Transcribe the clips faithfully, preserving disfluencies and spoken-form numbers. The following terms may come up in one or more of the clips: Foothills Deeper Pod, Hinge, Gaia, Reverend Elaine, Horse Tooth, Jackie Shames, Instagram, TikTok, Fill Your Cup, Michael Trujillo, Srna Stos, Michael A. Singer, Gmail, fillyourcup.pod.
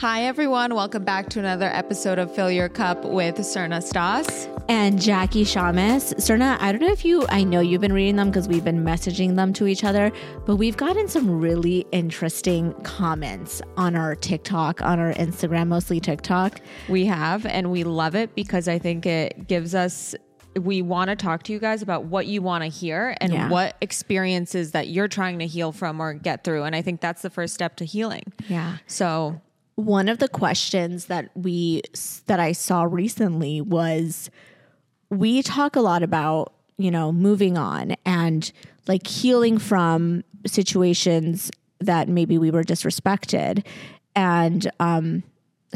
Hi, everyone. Welcome back to another episode of Fill Your Cup with Srna Stos and Jackie Shames. Srna, I don't know if you, I know you've been reading them because we've been messaging them to each other, but we've gotten some really interesting comments on our TikTok, on our Instagram, mostly TikTok. We have, and we love it because I think it gives us, we want to talk to you guys about what you want to hear and yeah. what experiences that you're trying to heal from or get through. And I think that's the first step to healing. Yeah. So... one of the questions that we that I saw recently was, we talk a lot about, you know, moving on and like healing from situations that maybe we were disrespected and um,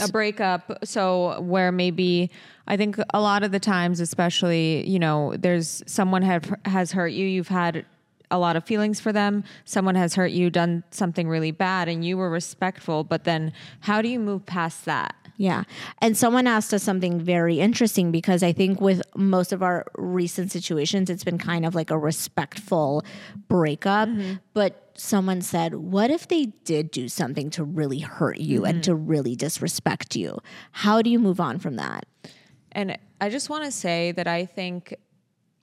a breakup. So where maybe I think a lot of the times, especially, you know, there's someone have, has hurt you, you've had a lot of feelings for them. Someone has hurt you, done something really bad, and you were respectful, but then how do you move past that? Yeah. And someone asked us something very interesting, because I think with most of our recent situations, it's been kind of like a respectful breakup, mm-hmm. but someone said, what if they did do something to really hurt you mm-hmm. and to really disrespect you? How do you move on from that? And I just want to say that I think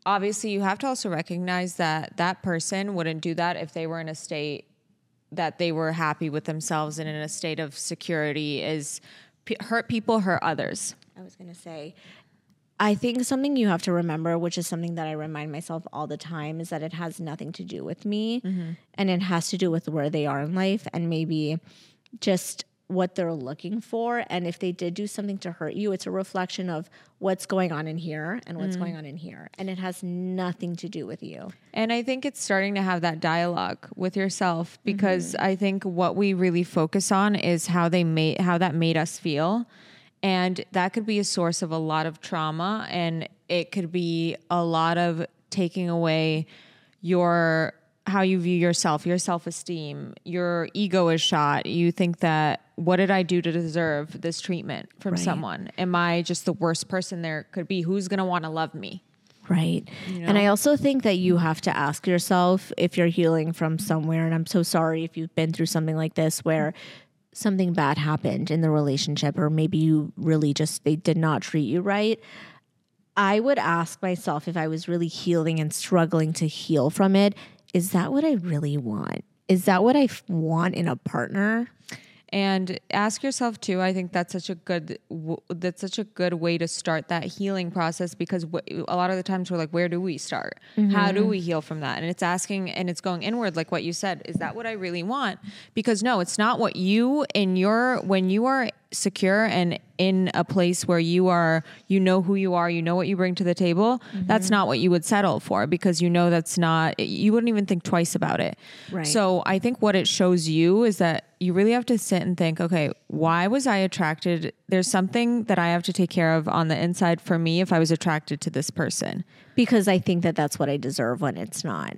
obviously, you have to also recognize that that person wouldn't do that if they were in a state that they were happy with themselves and in a state of security. Is p- hurt people, hurt others. I was going to say, I think something you have to remember, which is something that I remind myself all the time, is that it has nothing to do with me mm-hmm. and it has to do with where they are in life and maybe just what they're looking for. And if they did do something to hurt you, it's a reflection of what's going on in here and what's mm. going on in here. And it has nothing to do with you. And I think it's starting to have that dialogue with yourself, because mm-hmm. I think what we really focus on is how they made, how that made us feel. And that could be a source of a lot of trauma, and it could be a lot of taking away your, how you view yourself, your self-esteem, your ego is shot. You think that, what did I do to deserve this treatment from right. someone? Am I just the worst person there could be? Who's going to want to love me? Right. You know? And I also think that you have to ask yourself, if you're healing from somewhere, and I'm so sorry if you've been through something like this where something bad happened in the relationship, or maybe you really just, they did not treat you right. I would ask myself, if I was really healing and struggling to heal from it, is that what I really want? Is that what I f- want in a partner? And ask yourself too. I think that's such a good w- that's such a good way to start that healing process, because w- a lot of the times we're like, where do we start? Mm-hmm. How do we heal from that? And it's asking, and it's going inward, like what you said. Is that what I really want? Because no, it's not what you in your when you are secure and in a place where you are, you know who you are, you know what you bring to the table. Mm-hmm. That's not what you would settle for, because you know that's not. You wouldn't even think twice about it. Right. So I think what it shows you is that you really have to sit and think, okay, why was I attracted? There's something that I have to take care of on the inside for me if I was attracted to this person. Because I think that that's what I deserve when it's not.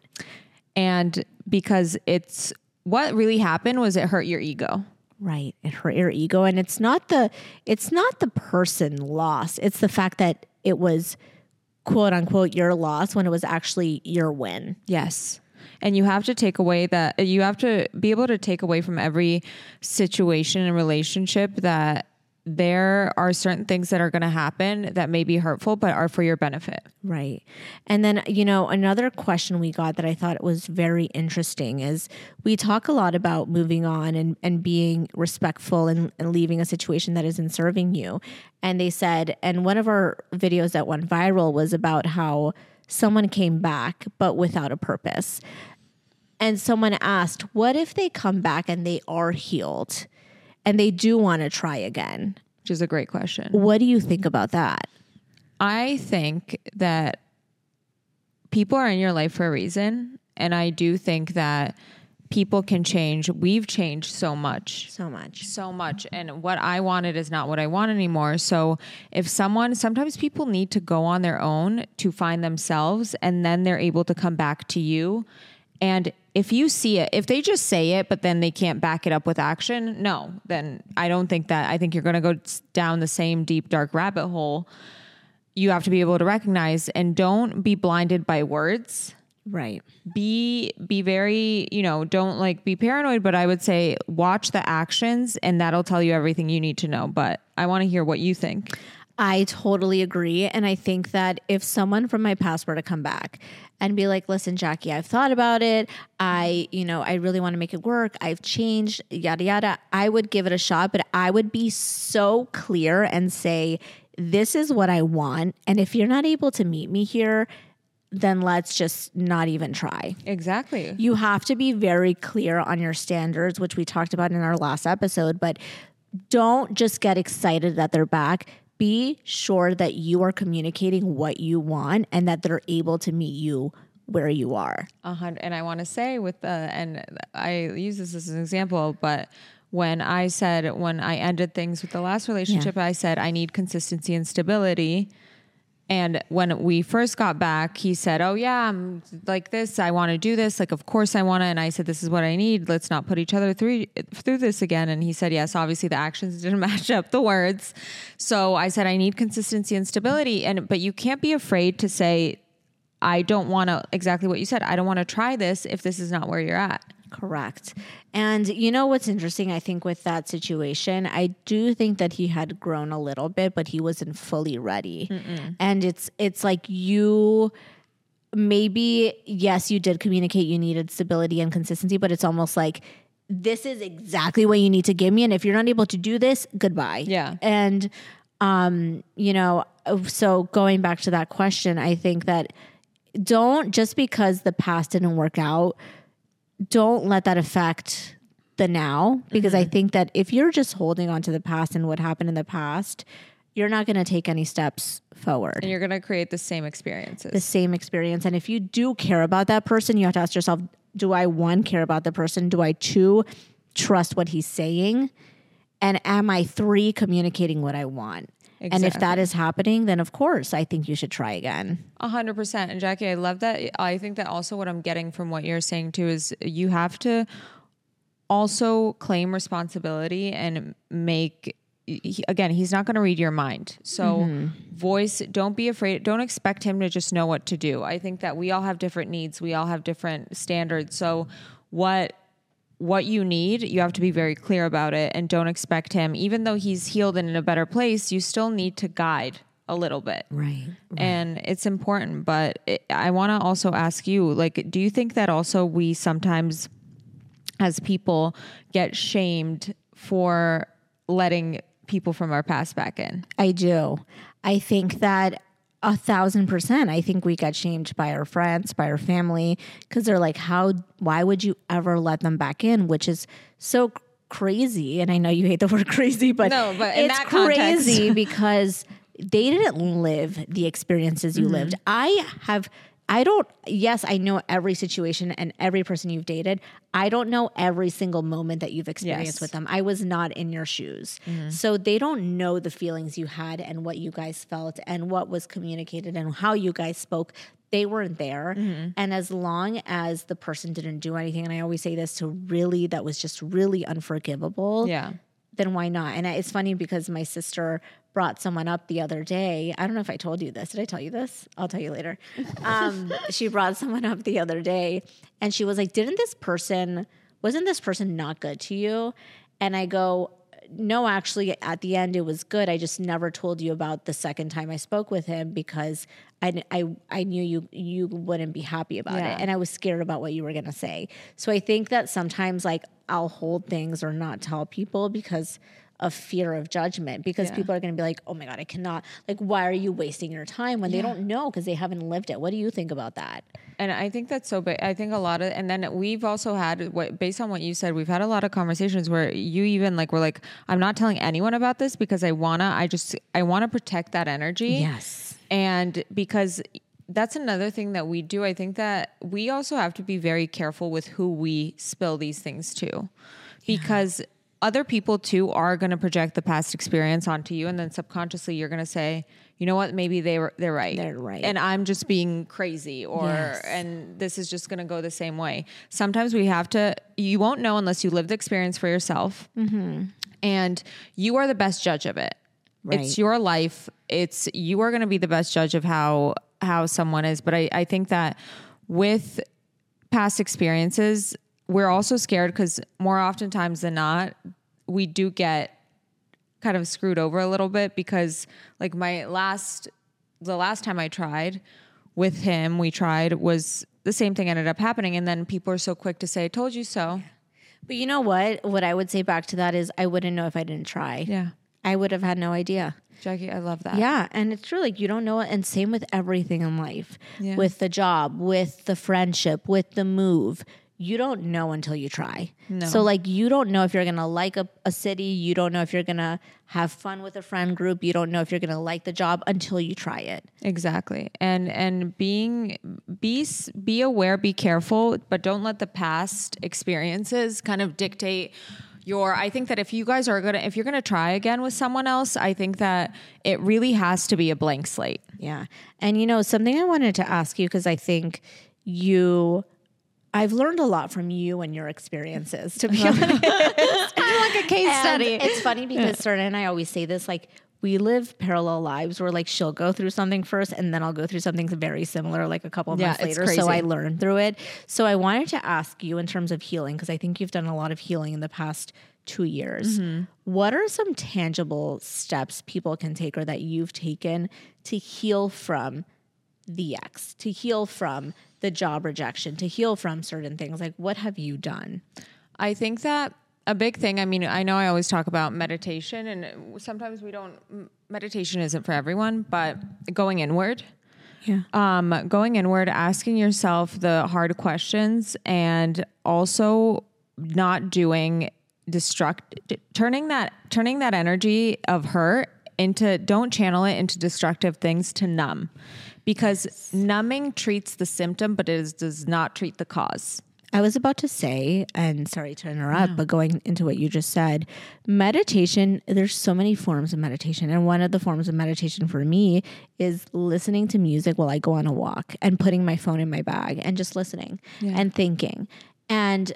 And because it's, what really happened was it hurt your ego. Right. It hurt your ego. And it's not the, it's not the person lost. It's the fact that it was quote unquote your loss when it was actually your win. Yes. And you have to take away that, you have to be able to take away from every situation and relationship that there are certain things that are going to happen that may be hurtful, but are for your benefit. Right. And then, you know, another question we got that I thought was very interesting is, we talk a lot about moving on and, and being respectful and, and leaving a situation that isn't serving you. And they said, and one of our videos that went viral was about how someone came back, but without a purpose. And someone asked, what if they come back and they are healed and they do want to try again? Which is a great question. What do you think about that? I think that people are in your life for a reason. And I do think that people can change. We've changed so much. So much. So much. And what I wanted is not what I want anymore. So if someone, sometimes people need to go on their own to find themselves, and then they're able to come back to you. And if you see it, if they just say it, but then they can't back it up with action, no, then I don't think that, I think you're going to go down the same deep, dark rabbit hole. You have to be able to recognize, and don't be blinded by words. Right. Be, be very, you know, don't like be paranoid, but I would say watch the actions and that'll tell you everything you need to know. But I want to hear what you think. I totally agree. And I think that if someone from my past were to come back and be like, listen, Jackie, I've thought about it. I, you know, I really want to make it work. I've changed, yada, yada. I would give it a shot, but I would be so clear and say, this is what I want. And if you're not able to meet me here, then let's just not even try. Exactly. You have to be very clear on your standards, which we talked about in our last episode, but don't just get excited that they're back. Be sure that you are communicating what you want and that they're able to meet you where you are. A hundred. And I want to say with the, and I use this as an example, but when I said, when I ended things with the last relationship, yeah. I said, I need consistency and stability. And when we first got back, he said, oh yeah, I'm like this. I want to do this. Like, of course I want to. And I said, this is what I need. Let's not put each other through, through this again. And he said, yes, obviously the actions didn't match up the words. So I said, I need consistency and stability. And, but you can't be afraid to say, I don't want to, exactly what you said. I don't want to try this if this is not where you're at. Correct. And you know what's interesting, I think with that situation, I do think that he had grown a little bit, but he wasn't fully ready. Mm-mm. And it's it's like you maybe, yes, you did communicate you needed stability and consistency, but it's almost like this is exactly what you need to give me. And if you're not able to do this, goodbye. Yeah. And, um, you know, so going back to that question, I think that don't just because the past didn't work out, don't let that affect the now, because mm-hmm. I think that if you're just holding on to the past and what happened in the past, you're not going to take any steps forward. And you're going to create the same experiences. The same experience. And if you do care about that person, you have to ask yourself, do I, one, care about the person? Do I, two, trust what he's saying? And am I, three, communicating what I want? Exactly. And if that is happening, then of course, I think you should try again. A hundred percent. And Jackie, I love that. I think that also what I'm getting from what you're saying too is you have to also claim responsibility and make, again, he's not going to read your mind. So mm-hmm. voice, don't be afraid. Don't expect him to just know what to do. I think that we all have different needs. We all have different standards. So what... what you need, you have to be very clear about it and don't expect him, even though he's healed and in a better place, you still need to guide a little bit. Right. right. And it's important, but it, I want to also ask you, like, do you think that also we sometimes as people get shamed for letting people from our past back in? I do. I think that A thousand percent. I think we got shamed by our friends, by our family, because they're like, how, why would you ever let them back in? Which is so crazy. And I know you hate the word crazy, but, no, but it's crazy because they didn't live the experiences you mm-hmm. lived. I have, I don't, yes, I know every situation and every person you've dated. I don't know every single moment that you've experienced yes. with them. I was not in your shoes. Mm-hmm. So they don't know the feelings you had and what you guys felt and what was communicated and how you guys spoke. They weren't there. Mm-hmm. And as long as the person didn't do anything, and I always say this to really, that was just really unforgivable. Yeah. Then why not? And it's funny because my sister brought someone up the other day. I don't know if I told you this. Did I tell you this? I'll tell you later. Um, she brought someone up the other day and she was like, didn't this person, wasn't this person not good to you? And I go, no, actually at the end it was good. I just never told you about the second time I spoke with him because I, I, I knew you, you wouldn't be happy about yeah. it. And I was scared about what you were going to say. So I think that sometimes like I'll hold things or not tell people because of fear of judgment, because yeah. people are going to be like, oh my God, I cannot, like, why are you wasting your time when yeah. they don't know? Cause they haven't lived it. What do you think about that? And I think that's so big. I think a lot of, and then we've also had what, based on what you said, we've had a lot of conversations where you even like, were like, I'm not telling anyone about this because I want to, I just, I want to protect that energy. Yes. And because that's another thing that we do. I think that we also have to be very careful with who we spill these things to yeah. because other people too are going to project the past experience onto you. And then subconsciously you're going to say, you know what, maybe they were, they're right. They're right. And I'm just being crazy or, yes. and this is just going to go the same way. Sometimes we have to, you won't know unless you live the experience for yourself mm-hmm. and you are the best judge of it. Right. It's your life. It's, you are going to be the best judge of how, how someone is. But I, I think that with past experiences, we're also scared because more oftentimes than not, we do get kind of screwed over a little bit because like my last, the last time I tried with him, we tried was the same thing ended up happening. And then people are so quick to say, told you so. But you know what? What I would say back to that is I wouldn't know if I didn't try. Yeah. I would have had no idea. Jackie, I love that. Yeah. And it's true. Like you don't know it. And same with everything in life, yeah. With the job, with the friendship, with the move. You don't know until you try. No. So like you don't know if you're going to like a, a city. You don't know if you're going to have fun with a friend group. You don't know if you're going to like the job until you try it. Exactly. And and being be be aware, be careful, but don't let the past experiences kind of dictate your, I think that if you guys are going to, if you're going to try again with someone else, I think that it really has to be a blank slate. Yeah. And you know, something I wanted to ask you, because I think you, I've learned a lot from you and your experiences, to be honest. It's kind of like a case and study. It's funny because Srna and I always say this, like, we live parallel lives where like she'll go through something first and then I'll go through something very similar like a couple of yeah, months later. Crazy. So I learned through it. So I wanted to ask you in terms of healing, because I think you've done a lot of healing in the past two years. Mm-hmm. What are some tangible steps people can take or that you've taken to heal from the ex, to heal from the job rejection, to heal from certain things? Like what have you done? I think that a big thing, I mean, I know I always talk about meditation and sometimes we don't, meditation isn't for everyone, but going inward, yeah, um, going inward, asking yourself the hard questions and also not doing destruct, turning that, turning that energy of hurt into, don't channel it into destructive things to numb, because yes, numbing treats the symptom, but it is, does not treat the cause. I was about to say, and sorry to interrupt, no. but going into what you just said, meditation, there's so many forms of meditation. And one of the forms of meditation for me is listening to music while I go on a walk and putting my phone in my bag and just listening yeah. and thinking. And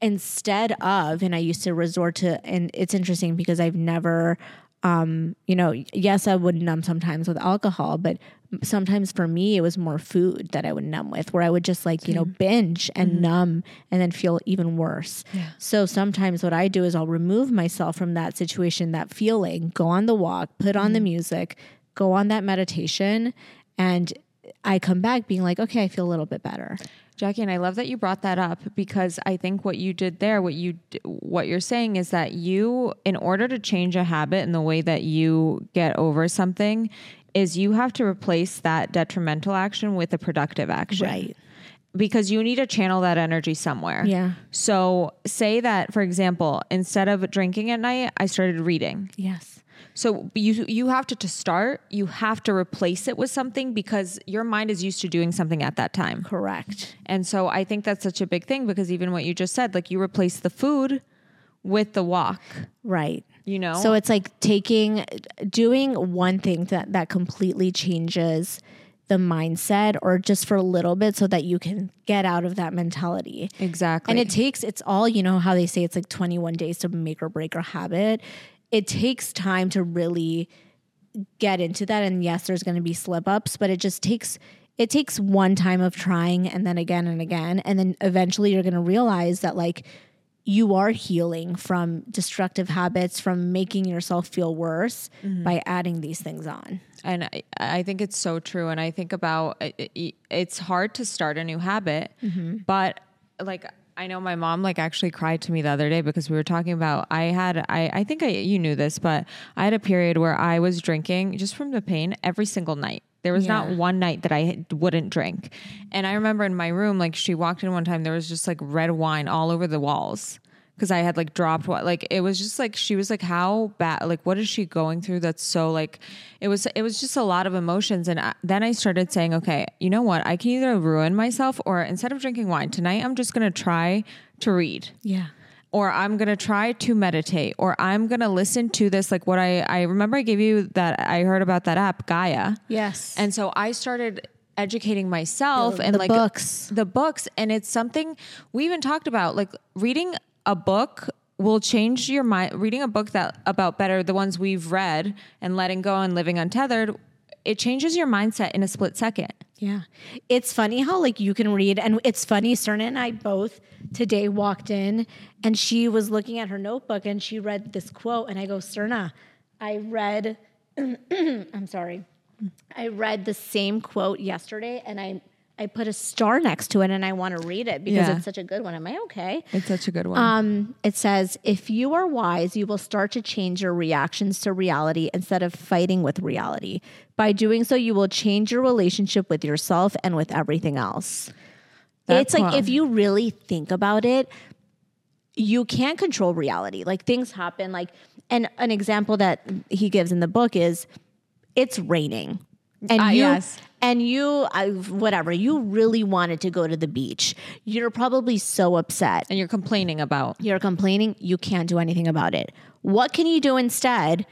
instead of, and I used to resort to, and it's interesting because I've never, um, you know, yes, I would numb sometimes with alcohol, but sometimes for me, it was more food that I would numb with, where I would just like, you know, binge and mm-hmm. numb and then feel even worse. Yeah. So sometimes what I do is I'll remove myself from that situation, that feeling, go on the walk, put on mm-hmm. the music, go on that meditation. And I come back being like, okay, I feel a little bit better. Jackie, and I love that you brought that up, because I think what you did there, what you, what you're saying is that you, in order to change a habit in the way that you get over something, is you have to replace that detrimental action with a productive action. Right. Because you need to channel that energy somewhere. Yeah. So say that, for example, instead of drinking at night, I started reading. Yes. So you you have to, to start, you have to replace it with something because your mind is used to doing something at that time. Correct. And so I think that's such a big thing, because even what you just said, like you replace the food with the walk. Right. You know? So it's like taking, doing one thing that, that completely changes the mindset, or just for a little bit so that you can get out of that mentality. Exactly. And it takes, it's all, you know, how they say it's like twenty-one days to make or break a habit. It takes time to really get into that. And yes, there's going to be slip ups, but it just takes, it takes one time of trying and then again and again. And then eventually you're going to realize that like, you are healing from destructive habits, from making yourself feel worse mm-hmm. by adding these things on. And I, I think it's so true. And I think about, it, it's hard to start a new habit, mm-hmm. but like, I know my mom like actually cried to me the other day because we were talking about, I had, I, I think I, you knew this, but I had a period where I was drinking just from the pain every single night. There was yeah. not one night that I wouldn't drink. And I remember in my room, like she walked in one time, there was just like red wine all over the walls because I had like dropped what, like, it was just like, she was like, how bad, like, what is she going through? That's so like, it was, it was just a lot of emotions. And I, then I started saying, okay, you know what? I can either ruin myself, or instead of drinking wine tonight, I'm just going to try to read. Yeah. Or I'm going to try to meditate, or I'm going to listen to this. Like what I, I remember I gave you that, I heard about that app, Gaia. Yes. And so I started educating myself the, and the like books. the books. And it's something we even talked about, like reading a book will change your mind. Reading a book that about better, the ones we've read, and Letting Go and Living Untethered, it changes your mindset in a split second. Yeah. It's funny how like you can read, and it's funny, Srna and I both today walked in and she was looking at her notebook and she read this quote and I go, Srna, I read, I'm sorry. I read the same quote yesterday and I, I put a star next to it and I want to read it because yeah. it's such a good one. Am I okay? It's such a good one. Um, it says, if you are wise, you will start to change your reactions to reality instead of fighting with reality. By doing so, you will change your relationship with yourself and with everything else. That's it's like, if you really think about it, you can't control reality. Like things happen. Like, and an example that he gives in the book is it's raining. And uh, you, yes. and you, uh, whatever, you really wanted to go to the beach. You're probably so upset. And you're complaining about. You're complaining. You can't do anything about it. What can you do instead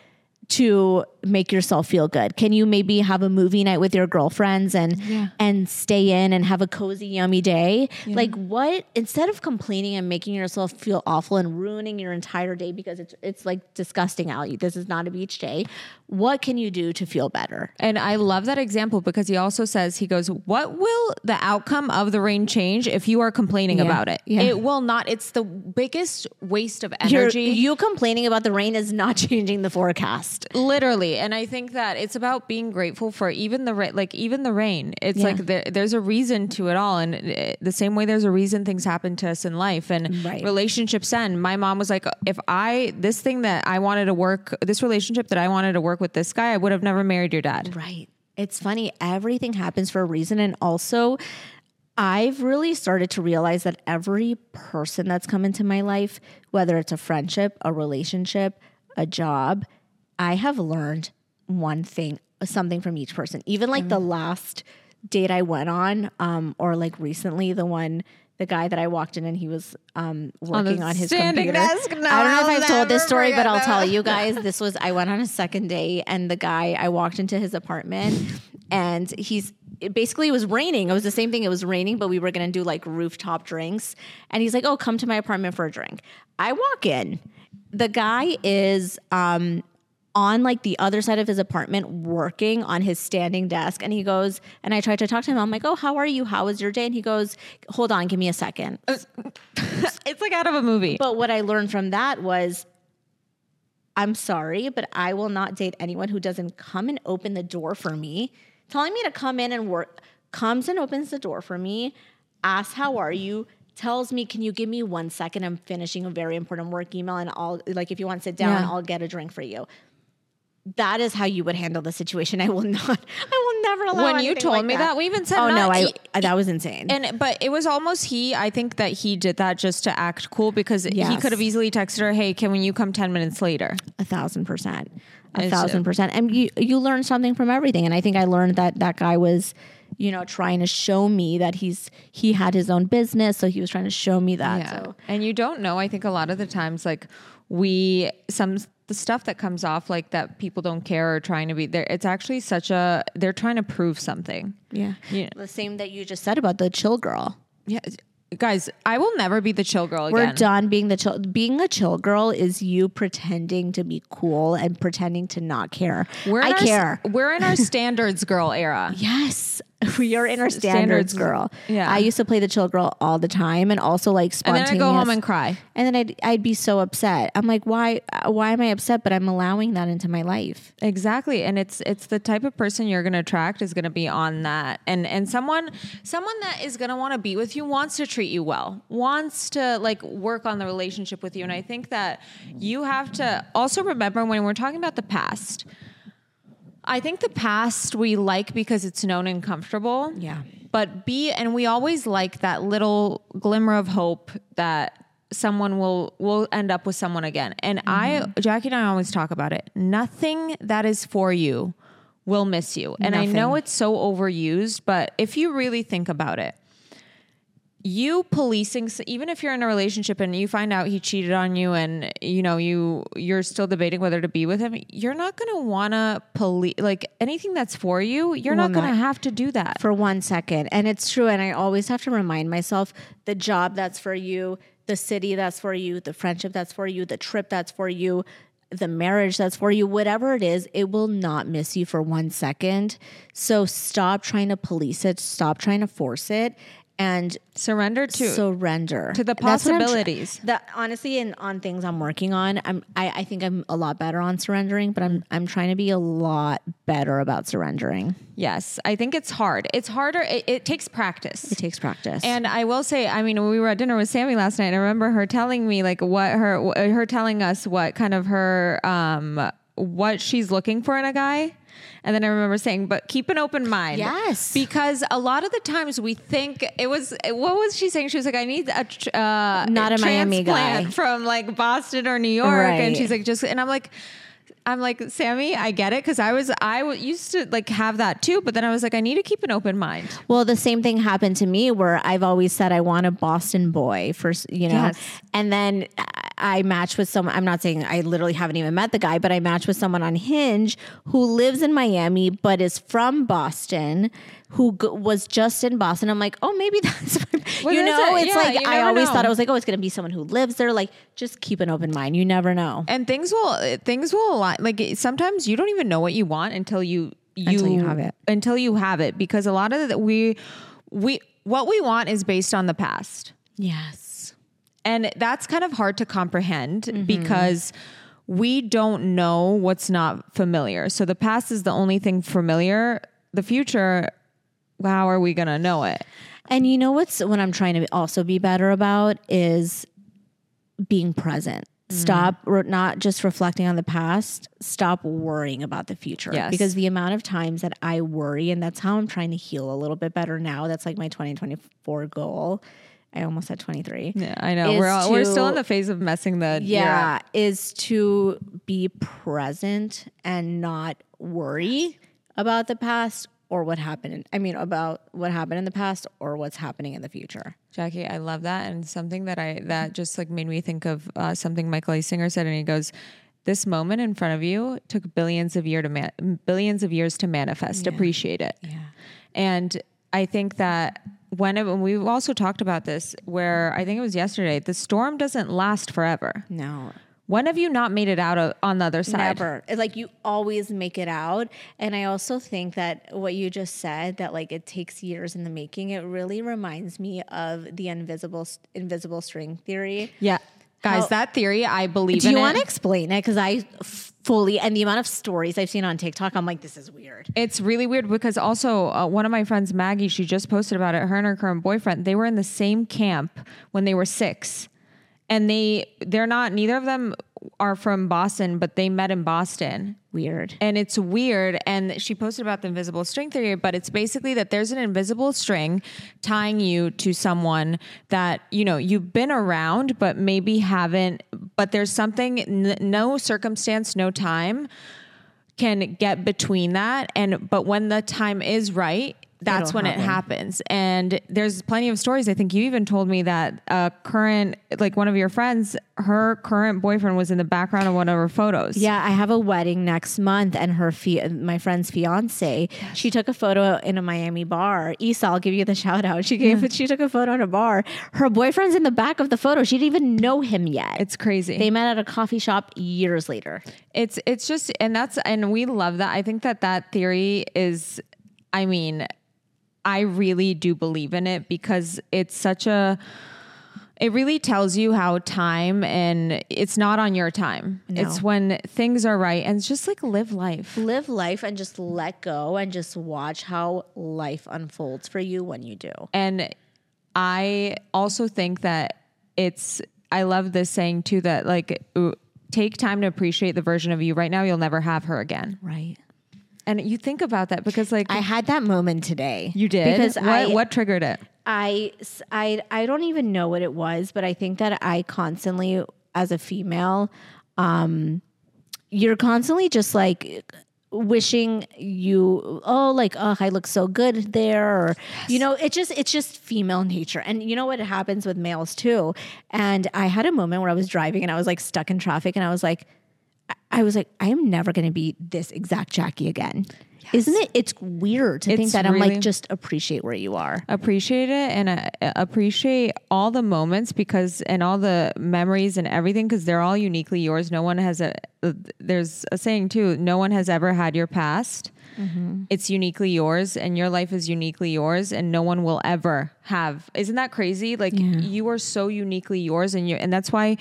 to make yourself feel good? Can you maybe have a movie night with your girlfriends and, yeah. and stay in and have a cozy, yummy day? Yeah. Like what, instead of complaining and making yourself feel awful and ruining your entire day because it's, it's like disgusting out. This is not a beach day. What can you do to feel better? And I love that example because he also says, he goes, what will the outcome of the rain change if you are complaining yeah. about it? Yeah. It will not. It's the biggest waste of energy. You're, you complaining about the rain is not changing the forecast. Literally. And I think that it's about being grateful for even the ra- like even the rain. It's yeah. like there, there's a reason to it all. And it, the same way there's a reason things happen to us in life and right. relationships end. My mom was like, if I, this thing that I wanted to work, this relationship that I wanted to work with this guy, I would have never married your dad. Right. It's funny. Everything happens for a reason. And also I've really started to realize that every person that's come into my life, whether it's a friendship, a relationship, a job, I have learned one thing, something from each person. Even like mm. the last date I went on, um, or like recently, the one, the guy that I walked in and he was um, working on, on his computer. Desk, no, I don't know if I've told this story, but I'll tell you guys. This was, I went on a second date and the guy, I walked into his apartment and he's, it basically it was raining. It was the same thing. It was raining, but we were going to do like rooftop drinks. And he's like, oh, come to my apartment for a drink. I walk in. The guy is... Um, on like the other side of his apartment working on his standing desk. And he goes, and I tried to talk to him. I'm like, oh, how are you? How was your day? And he goes, hold on, give me a second. It's like out of a movie. But what I learned from that was, I'm sorry, but I will not date anyone who doesn't come and open the door for me. Telling me to come in and work, comes and opens the door for me, asks, how are you? Tells me, can you give me one second? I'm finishing a very important work email and I'll, like, if you want to sit down, yeah. I'll get a drink for you. That is how you would handle the situation. I will not, I will never allow When you told like me that. that, we even said, oh not, no, I, he, that was insane. And, but it was almost he, I think that he did that just to act cool because yes. he could have easily texted her, hey, can you come ten minutes later? A thousand percent, a I thousand should. percent. And you, you learn something from everything. And I think I learned that that guy was, you know, trying to show me that he's, he had his own business. So he was trying to show me that. Yeah. So. And you don't know, I think a lot of the times, like we, some, the stuff that comes off like that people don't care or trying to be there. It's actually such a, they're trying to prove something. Yeah. yeah. The same that you just said about the chill girl. Yeah. Guys, I will never be the chill girl again. We're done being the chill. Being a chill girl is you pretending to be cool and pretending to not care. We're I our, care. We're in our standards girl era. Yes. We are in our standards, standards girl. Yeah. I used to play the chill girl all the time and also like spontaneous. And then I'd go home and cry. And then I'd, I'd be so upset. I'm like, why, why am I upset? But I'm allowing that into my life. Exactly. And it's, it's the type of person you're going to attract is going to be on that. And, and someone, someone that is going to want to be with you wants to treat you well, wants to like work on the relationship with you. And I think that you have to also remember when we're talking about the past, I think the past we like because it's known and comfortable. Yeah. But be, and we always like that little glimmer of hope that someone will, will end up with someone again. And mm-hmm. I, Jackie and I always talk about it. Nothing that is for you will miss you. And Nothing. I know it's so overused, but if you really think about it, you policing, even if you're in a relationship and you find out he cheated on you and you know, you, you're still debating whether to be with him, you're not going to want to police, like anything that's for you, you're well, not going to have to do that for one second. And it's true. And I always have to remind myself the job that's for you, the city that's for you, the friendship that's for you, the trip that's for you, the marriage that's for you, whatever it is, it will not miss you for one second. So stop trying to police it. Stop trying to force it. And surrender to surrender to the possibilities. That honestly, and on things I'm working on, I'm I, I think I'm a lot better on surrendering, but I'm I'm trying to be a lot better about surrendering. Yes, I think it's hard. It's harder. It, it takes practice. It takes practice. And I will say, I mean, when we were at dinner with Sammy last night, I remember her telling me like what her her telling us what kind of her um what she's looking for in a guy. And then I remember saying, but keep an open mind. Yes. Because a lot of the times we think it was, what was she saying? She was like, I need a, tr- uh, not a Miami guy from like Boston or New York. Right. And she's like, just, and I'm like, I'm like, Sammy, I get it. Cause I was, I w- used to like have that too. But then I was like, I need to keep an open mind. Well, the same thing happened to me where I've always said I want a Boston boy for, you know, yes. And then I matched with someone. I'm not saying I literally haven't even met the guy, but I matched with someone on Hinge who lives in Miami, but is from Boston, who g- was just in Boston. I'm like, oh, maybe that's, well, you know, it. it's yeah, like, I always know. thought I was like, oh, it's going to be someone who lives there. Like, just keep an open mind. You never know. And things will, things will align. Like sometimes you don't even know what you want until you, you, until you have it, until you have it. Because a lot of the, we, we, what we want is based on the past. Yes. And that's kind of hard to comprehend mm-hmm. because we don't know what's not familiar. So the past is the only thing familiar. The future, how are we going to know it? And you know what's what I'm trying to also be better about is being present. Mm. Stop re- not just reflecting on the past. Stop worrying about the future. Yes. Because the amount of times that I worry, and that's how I'm trying to heal a little bit better now. That's like my twenty twenty-four goal. I almost had twenty-three. Yeah, I know. We're all, to, we're still in the phase of messing the yeah year up. Is to be present and not worry about the past. Or what happened, I mean, about what happened in the past or what's happening in the future. Jackie, I love that. And something that I, that just like made me think of uh, something Michael A. Singer said, and he goes, this moment in front of you took billions of year to man- billions of years to manifest, yeah. Appreciate it. Yeah. And I think that when, it, when we've also talked about this, where I think it was yesterday, the storm doesn't last forever. No. When have you not made it out of, on the other side? Never. It's like you always make it out. And I also think that what you just said, that like it takes years in the making, it really reminds me of the invisible invisible string theory. Yeah. Guys, How, that theory, I believe in it. Do you want to explain it? Because I fully, and the amount of stories I've seen on TikTok, I'm like, this is weird. It's really weird because also uh, one of my friends, Maggie, she just posted about it. Her and her current boyfriend, they were in the same camp when they were six. And they, they're not, neither of them are from Boston, but they met in Boston. Weird. And it's weird. And she posted about the invisible string theory, but it's basically that there's an invisible string tying you to someone that, you know, you've been around, but maybe haven't, but there's something, n- no circumstance, no time can get between that. And, but when the time is right, that's It'll when happen. It happens. And there's plenty of stories. I think you even told me that a current, like one of your friends, her current boyfriend was in the background of one of her photos. Yeah. I have a wedding next month and her, fi- my friend's fiance, yes. She took a photo in a Miami bar. Isa, I'll give you the shout out. She gave, yeah. She took a photo in a bar. Her boyfriend's in the back of the photo. She didn't even know him yet. It's crazy. They met at a coffee shop years later. It's, it's just, and that's, and we love that. I think that that theory is, I mean, I really do believe in it because it's such a, it really tells you how time and it's not on your time. No. It's when things are right and just like live life. Live life and just let go and just watch how life unfolds for you when you do. And I also think that it's, I love this saying too, that like take time to appreciate the version of you right now. You'll never have her again. Right. And you think about that because like I had that moment today. You did? Because what, I, what triggered it? I, I, I don't even know what it was, but I think that I constantly, as a female, um, you're constantly just like wishing you, oh, like, oh, I look so good there. Or, yes. You know, it just, it's just female nature. And you know what happens with males too. And I had a moment where I was driving and I was like stuck in traffic and I was like, I was like, I am never going to be this exact Jackie again. Yes. Isn't it? It's weird to it's think that really, I'm like, just appreciate where you are. Appreciate it. And uh, appreciate all the moments because, and all the memories and everything, because they're all uniquely yours. No one has a, uh, there's a saying too, no one has ever had your past. Mm-hmm. It's uniquely yours and your life is uniquely yours and no one will ever have. Isn't that crazy? Like yeah. you are so uniquely yours and you, and that's why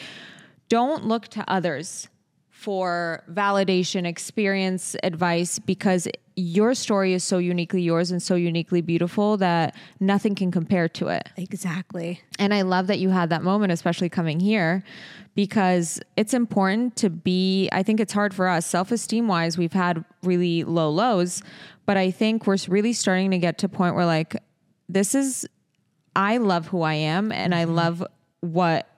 don't look to others for validation, experience, advice, because your story is so uniquely yours and so uniquely beautiful that nothing can compare to it. Exactly. And I love that you had that moment, especially coming here, because it's important to be, I think it's hard for us self-esteem wise. We've had really low lows, but I think we're really starting to get to a point where like, this is, I love who I am. And I love what,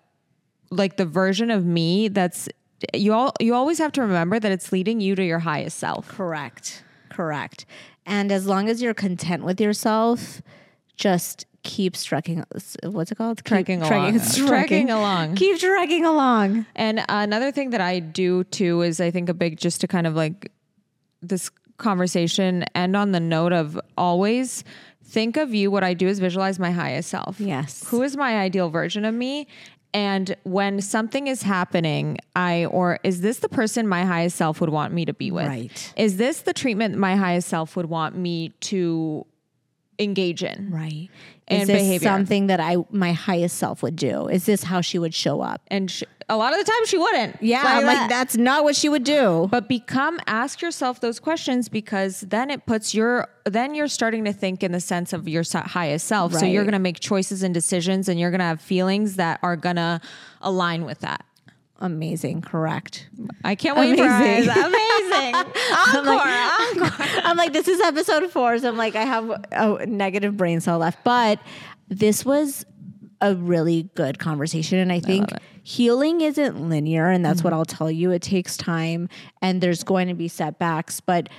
like the version of me that's, You all, you always have to remember that it's leading you to your highest self. Correct. Correct. And as long as you're content with yourself, just keep trekking. What's it called? Trekking along. Trekking along. Keep trekking along. And another thing that I do too is I think a big, just to kind of like this conversation end on the note of always think of you. What I do is visualize my highest self. Yes. Who is my ideal version of me? And when something is happening, I, or is this the person my highest self would want me to be with? Right. Is this the treatment my highest self would want me to engage in? Right. And is this behavior? Something that I, my highest self would do? Is this how she would show up? And sh- a lot of the time she wouldn't. Yeah. Like I'm that. Like, that's not what she would do. But become, ask yourself those questions because then it puts your, then you're starting to think in the sense of your highest self. Right. So you're going to make choices and decisions and you're going to have feelings that are going to align with that. Amazing. Correct. I can't wait Amazing. for ours. Amazing. Encore. I'm like, encore. I'm like, this is episode four. So I'm like, I have a negative brain cell left, but this was a really good conversation. And I think I healing isn't linear and that's mm-hmm. what I'll tell you. It takes time and there's going to be setbacks, but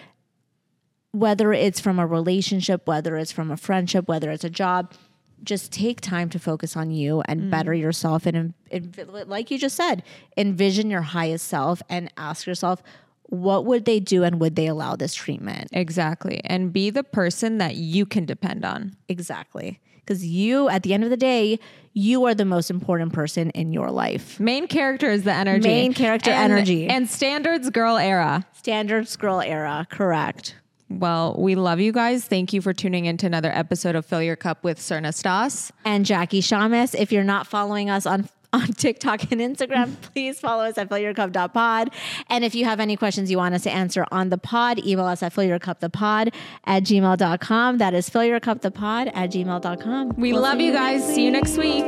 whether it's from a relationship, whether it's from a friendship, whether it's a job, just take time to focus on you and mm. better yourself. And, and like you just said, envision your highest self and ask yourself, what would they do? And would they allow this treatment? Exactly. And be the person that you can depend on. Exactly. Because you, at the end of the day, you are the most important person in your life. Main character is the energy. Main character and, energy. And standards girl era. Standards girl era. Correct. Well, we love you guys. Thank you for tuning in to another episode of Fill Your Cup with Srna Stos and Jackie Shames. If you're not following us on, on TikTok and Instagram, please follow us at fill your cup dot pod. And if you have any questions you want us to answer on the pod, email us at fill your cup the pod at gmail dot com. That is fill your cup the pod at gmail dot com. We love you guys. See you next week.